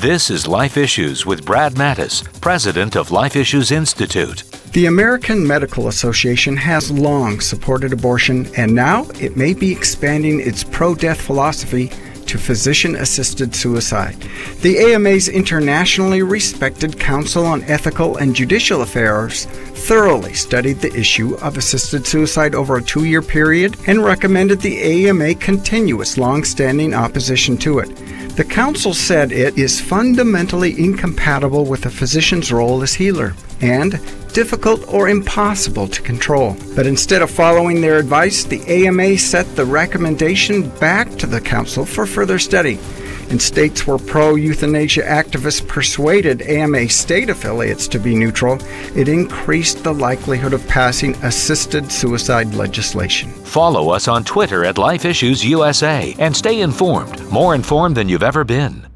This is Life Issues with Brad Mattis, president of Life Issues Institute. The American Medical Association has long supported abortion, and now it may be expanding its pro-death philosophy to physician-assisted suicide. The AMA's internationally respected Council on Ethical and Judicial Affairs thoroughly studied the issue of assisted suicide over a 2-year period and recommended the AMA continue its long-standing opposition to it. The Council said it is fundamentally incompatible with a physician's role as healer and difficult or impossible to control. But instead of following their advice, the AMA set the recommendation back to the Council for further study. In states where pro-euthanasia activists persuaded AMA state affiliates to be neutral, it increased the likelihood of passing assisted suicide legislation. Follow us on Twitter at Life Issues USA and stay informed, more informed than you've ever been.